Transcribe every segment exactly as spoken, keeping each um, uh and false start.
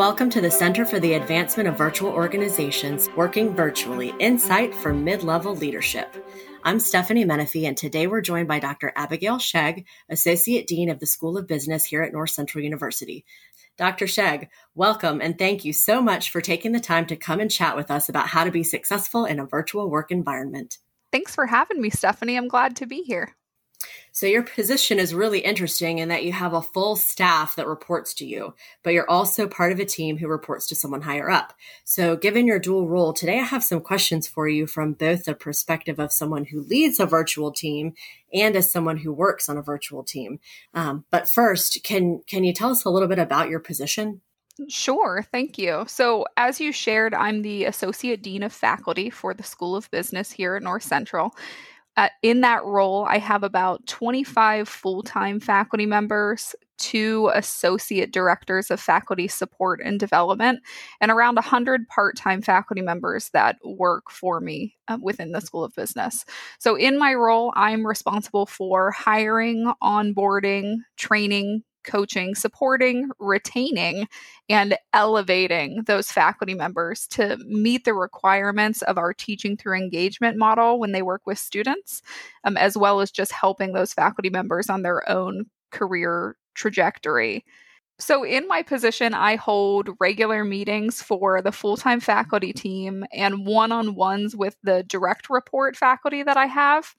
Welcome to the Center for the Advancement of Virtual Organizations, Working Virtually, Insight for Mid-Level Leadership. I'm Stephanie Menefee, and today we're joined by Doctor Abigail Schegg, Associate Dean of the School of Business here at North Central University. Doctor Schegg, welcome, and thank you so much for taking the time to come and chat with us about how to be successful in a virtual work environment. Thanks for having me, Stephanie. I'm glad to be here. So your position is really interesting in that you have a full staff that reports to you, but you're also part of a team who reports to someone higher up. So given your dual role, today I have some questions for you from both the perspective of someone who leads a virtual team and as someone who works on a virtual team. Um, but first, can can you tell us a little bit about your position? Sure. Thank you. So as you shared, I'm the Associate Dean of Faculty for the School of Business here at North Central. Uh, in that role, I have about twenty-five full-time faculty members, two associate directors of faculty support and development, and around one hundred part-time faculty members that work for me uh, within the School of Business. So in my role, I'm responsible for hiring, onboarding, training, coaching, supporting, retaining, and elevating those faculty members to meet the requirements of our teaching through engagement model when they work with students, um, as well as just helping those faculty members on their own career trajectory. So in my position, I hold regular meetings for the full-time faculty team and one-on-ones with the direct report faculty that I have,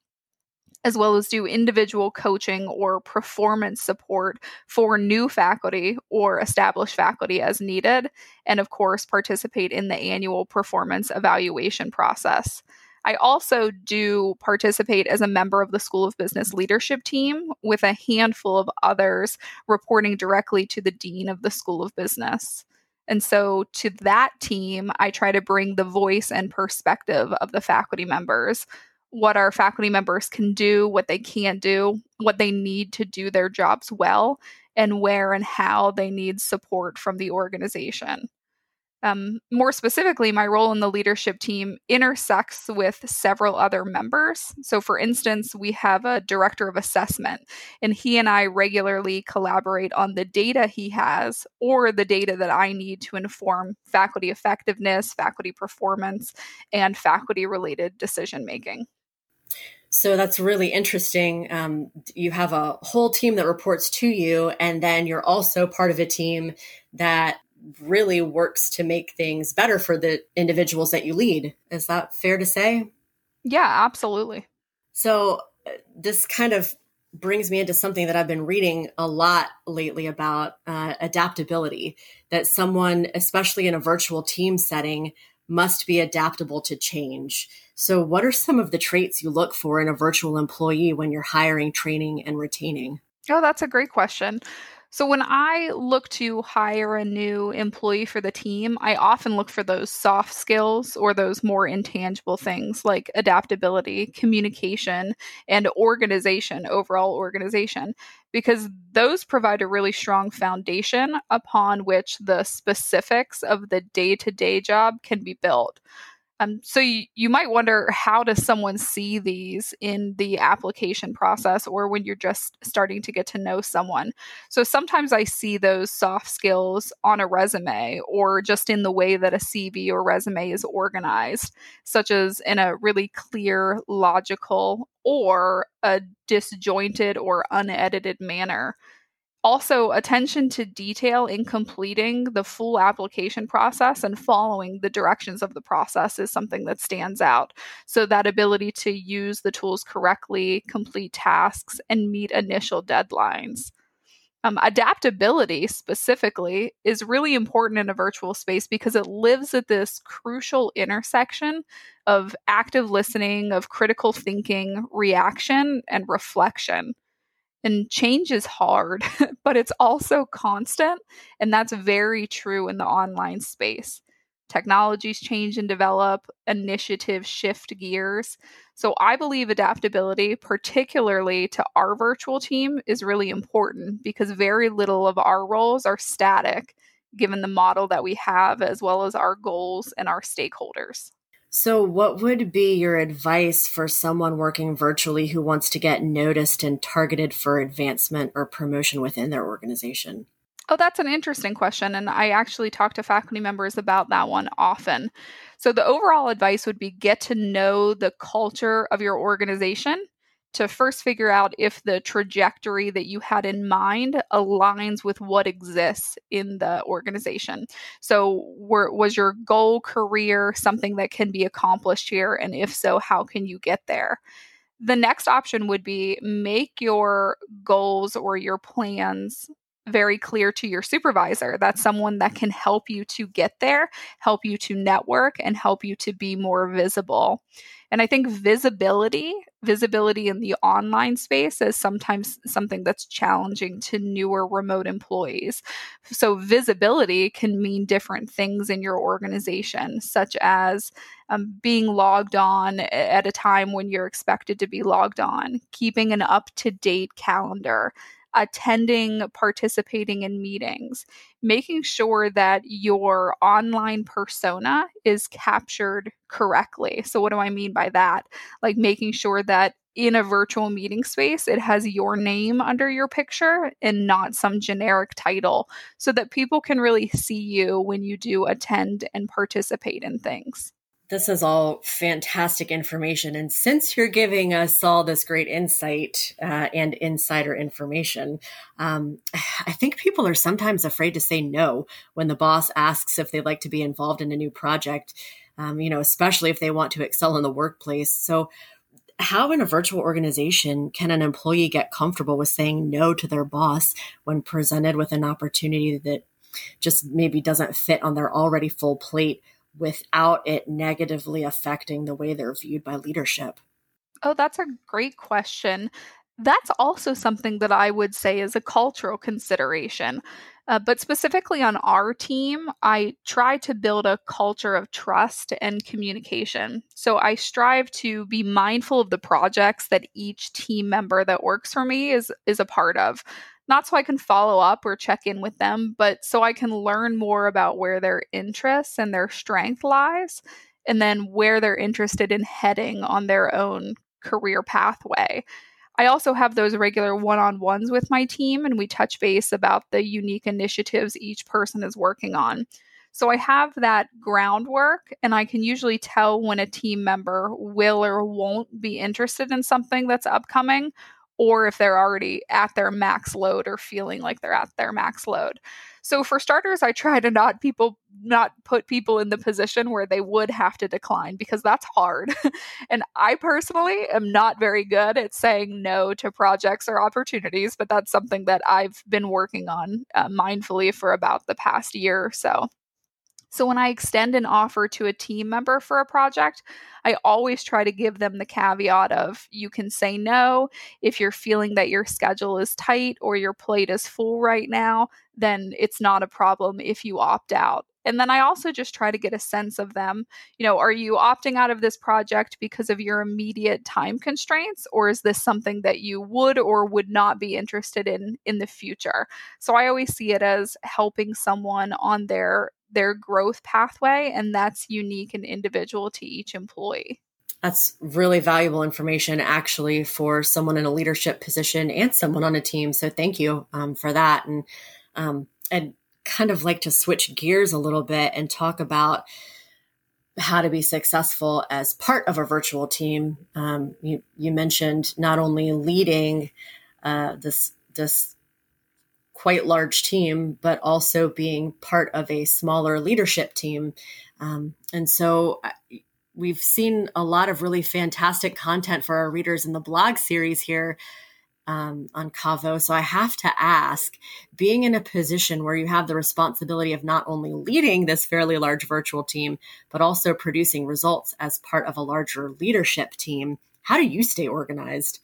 as well as do individual coaching or performance support for new faculty or established faculty as needed, and of course, participate in the annual performance evaluation process. I also do participate as a member of the School of Business leadership team with a handful of others reporting directly to the Dean of the School of Business. And so to that team, I try to bring the voice and perspective of the faculty members, what our faculty members can do, what they can't do, what they need to do their jobs well, and where and how they need support from the organization. Um, more specifically, my role in the leadership team intersects with several other members. So for instance, we have a director of assessment, and he and I regularly collaborate on the data he has or the data that I need to inform faculty effectiveness, faculty performance, and faculty-related decision-making. So that's really interesting. Um, you have a whole team that reports to you, and then you're also part of a team that really works to make things better for the individuals that you lead. Is that fair to say? Yeah, absolutely. So uh, this kind of brings me into something that I've been reading a lot lately about uh, adaptability, that someone, especially in a virtual team setting, must be adaptable to change. So what are some of the traits you look for in a virtual employee when you're hiring, training, and retaining? Oh, that's a great question. So when I look to hire a new employee for the team, I often look for those soft skills or those more intangible things like adaptability, communication, and organization, overall organization, because those provide a really strong foundation upon which the specifics of the day-to-day job can be built. Um, so you, you might wonder, how does someone see these in the application process or when you're just starting to get to know someone? So sometimes I see those soft skills on a resume or just in the way that a C V or resume is organized, such as in a really clear, logical, or a disjointed or unedited manner. Also, attention to detail in completing the full application process and following the directions of the process is something that stands out. So that ability to use the tools correctly, complete tasks, and meet initial deadlines. Um, adaptability specifically is really important in a virtual space because it lives at this crucial intersection of active listening, of critical thinking, reaction, and reflection. And change is hard, but it's also constant. And that's very true in the online space. Technologies change and develop, initiatives shift gears. So I believe adaptability, particularly to our virtual team, is really important because very little of our roles are static, given the model that we have, as well as our goals and our stakeholders. So what would be your advice for someone working virtually who wants to get noticed and targeted for advancement or promotion within their organization? Oh, that's an interesting question. And I actually talk to faculty members about that one often. So the overall advice would be get to know the culture of your organization to first figure out if the trajectory that you had in mind aligns with what exists in the organization. So were, was your goal career something that can be accomplished here? And if so, how can you get there? The next option would be make your goals or your plans very clear to your supervisor. That's someone that can help you to get there, help you to network, and help you to be more visible. And I think visibility, visibility in the online space is sometimes something that's challenging to newer remote employees. So visibility can mean different things in your organization, such as um, being logged on at a time when you're expected to be logged on, keeping an up-to-date calendar, attending, participating in meetings, making sure that your online persona is captured correctly. So what do I mean by that? Like making sure that in a virtual meeting space, it has your name under your picture and not some generic title so that people can really see you when you do attend and participate in things. This is all fantastic information. And since you're giving us all this great insight uh, and insider information, um, I think people are sometimes afraid to say no when the boss asks if they'd like to be involved in a new project, um, you know, especially if they want to excel in the workplace. So how in a virtual organization can an employee get comfortable with saying no to their boss when presented with an opportunity that just maybe doesn't fit on their already full plate, without it negatively affecting the way they're viewed by leadership? Oh, that's a great question. That's also something that I would say is a cultural consideration. Uh, but specifically on our team, I try to build a culture of trust and communication. So I strive to be mindful of the projects that each team member that works for me is, is a part of. Not so I can follow up or check in with them, but so I can learn more about where their interests and their strength lies, and then where they're interested in heading on their own career pathway. I also have those regular one-on-ones with my team, and we touch base about the unique initiatives each person is working on. So I have that groundwork, and I can usually tell when a team member will or won't be interested in something that's upcoming, or if they're already at their max load or feeling like they're at their max load. So for starters, I try to not people not put people in the position where they would have to decline, because that's hard. And I personally am not very good at saying no to projects or opportunities, but that's something that I've been working on uh, mindfully for about the past year or so. So when I extend an offer to a team member for a project, I always try to give them the caveat of you can say no. If you're feeling that your schedule is tight or your plate is full right now, then it's not a problem if you opt out. And then I also just try to get a sense of them. You know, are you opting out of this project because of your immediate time constraints, or is this something that you would or would not be interested in in the future? So I always see it as helping someone on their their growth pathway, and that's unique and individual to each employee. That's really valuable information, actually, for someone in a leadership position and someone on a team. So thank you um, for that. And um, I'd kind of like to switch gears a little bit and talk about how to be successful as part of a virtual team. Um, you, you mentioned not only leading uh, this this. quite large team, but also being part of a smaller leadership team. Um, and so we've seen a lot of really fantastic content for our readers in the blog series here um, on Cavo. So I have to ask, being in a position where you have the responsibility of not only leading this fairly large virtual team, but also producing results as part of a larger leadership team, how do you stay organized?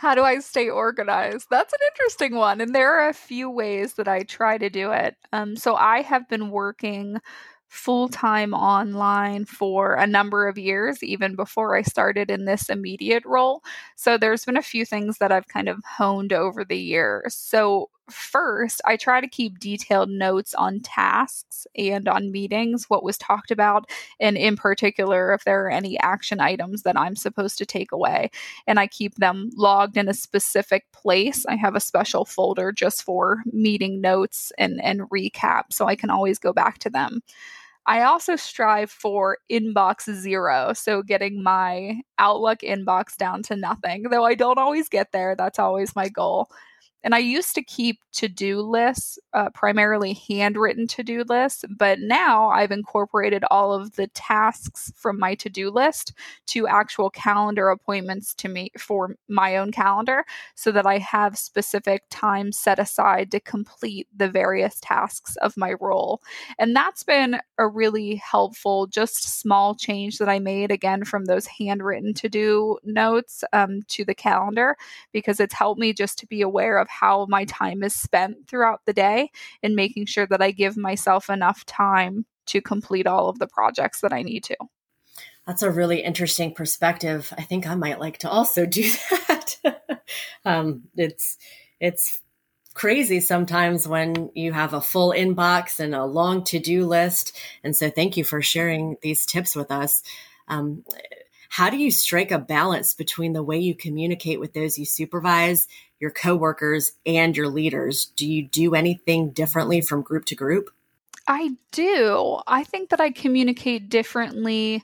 How do I stay organized? That's an interesting one. And there are a few ways that I try to do it. Um, so I have been working full-time online for a number of years, even before I started in this immediate role. So there's been a few things that I've kind of honed over the years. So first, I try to keep detailed notes on tasks and on meetings, what was talked about, and in particular, if there are any action items that I'm supposed to take away. And I keep them logged in a specific place. I have a special folder just for meeting notes and, and recap, so I can always go back to them. I also strive for inbox zero, so getting my Outlook inbox down to nothing, though I don't always get there. That's always my goal. And I used to keep to-do lists, uh, primarily handwritten to-do lists, but now I've incorporated all of the tasks from my to-do list to actual calendar appointments to me for my own calendar, so that I have specific time set aside to complete the various tasks of my role. And that's been a really helpful, just small change that I made, again, from those handwritten to-do notes um, to the calendar, because it's helped me just to be aware of how my time is spent throughout the day and making sure that I give myself enough time to complete all of the projects that I need to. That's a really interesting perspective. I think I might like to also do that. um, it's it's crazy sometimes when you have a full inbox and a long to-do list. And so thank you for sharing these tips with us. Um, how do you strike a balance between the way you communicate with those you supervise, your coworkers, and your leaders? Do you do anything differently from group to group? I do. I think that I communicate differently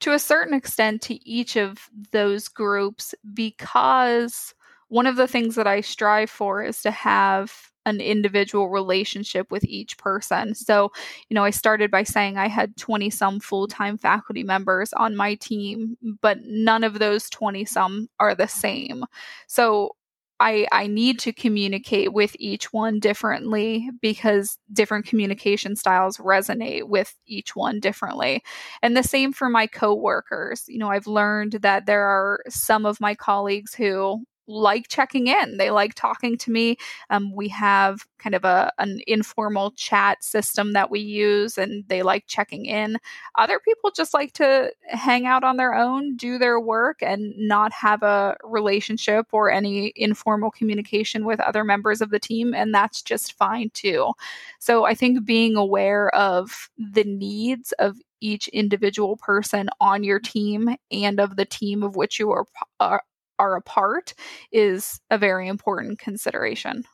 to a certain extent to each of those groups, because one of the things that I strive for is to have an individual relationship with each person. So, you know, I started by saying I had twenty some full-time faculty members on my team, but none of those twenty some are the same. So I, I need to communicate with each one differently, because different communication styles resonate with each one differently. And the same for my coworkers. You know, I've learned that there are some of my colleagues who like checking in. They like talking to me. Um, we have kind of a an informal chat system that we use, and they like checking in. Other people just like to hang out on their own, do their work, and not have a relationship or any informal communication with other members of the team. And that's just fine too. So I think being aware of the needs of each individual person on your team and of the team of which you are uh, are a part is a very important consideration.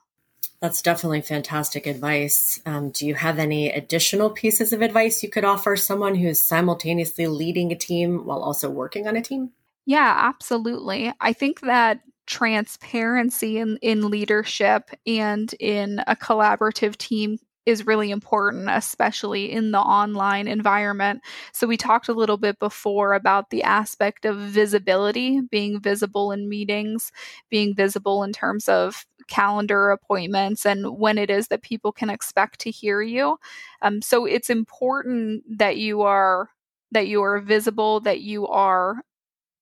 That's definitely fantastic advice. Um, do you have any additional pieces of advice you could offer someone who's simultaneously leading a team while also working on a team? Yeah, absolutely. I think that transparency in, in leadership and in a collaborative team is really important, especially in the online environment. So we talked a little bit before about the aspect of visibility, being visible in meetings, being visible in terms of calendar appointments and when it is that people can expect to hear you. Um, so it's important that you are that you are visible, that you are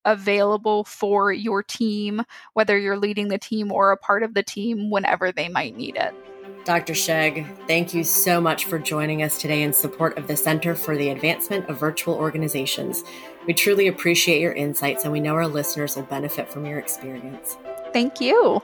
available for your team, whether you're leading the team or a part of the team, whenever they might need it. Doctor Schegg, thank you so much for joining us today in support of the Center for the Advancement of Virtual Organizations. We truly appreciate your insights, and we know our listeners will benefit from your experience. Thank you.